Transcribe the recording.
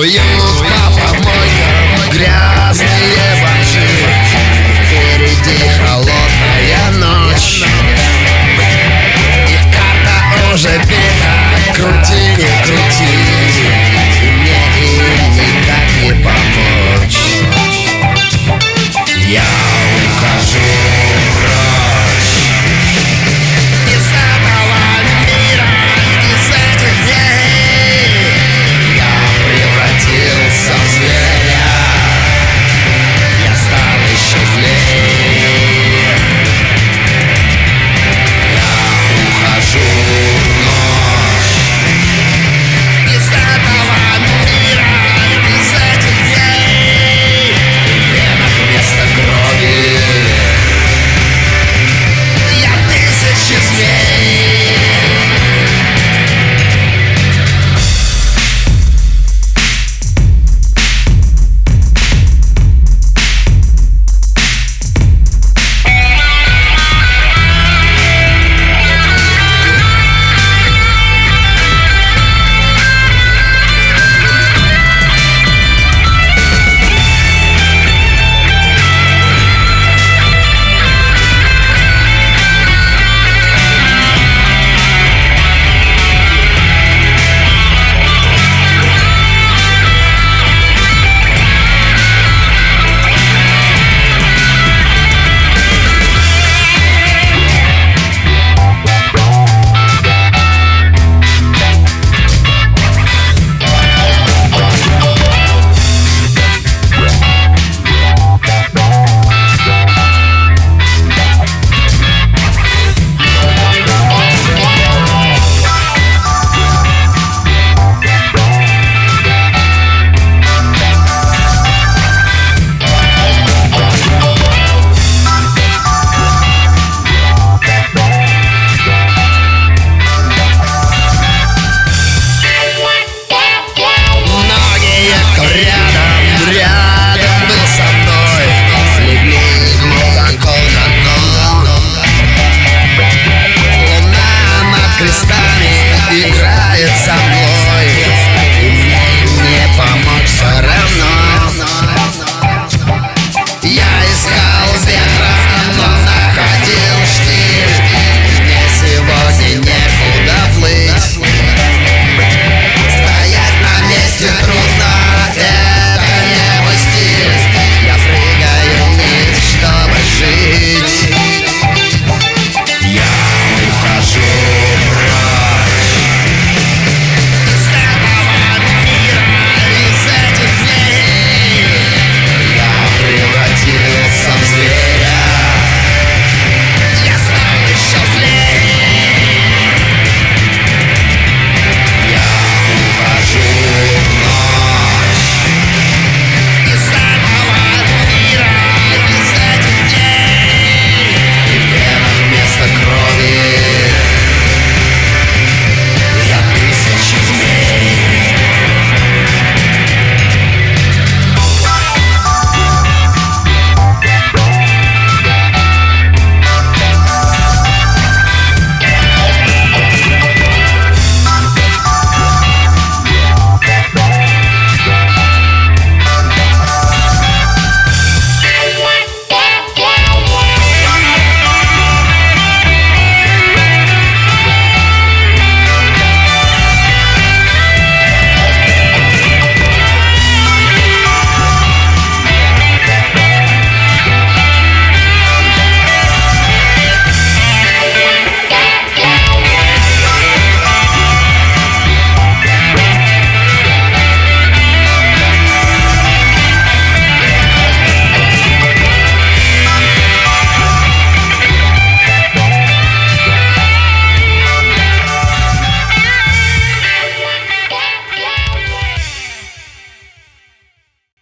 Поцелуем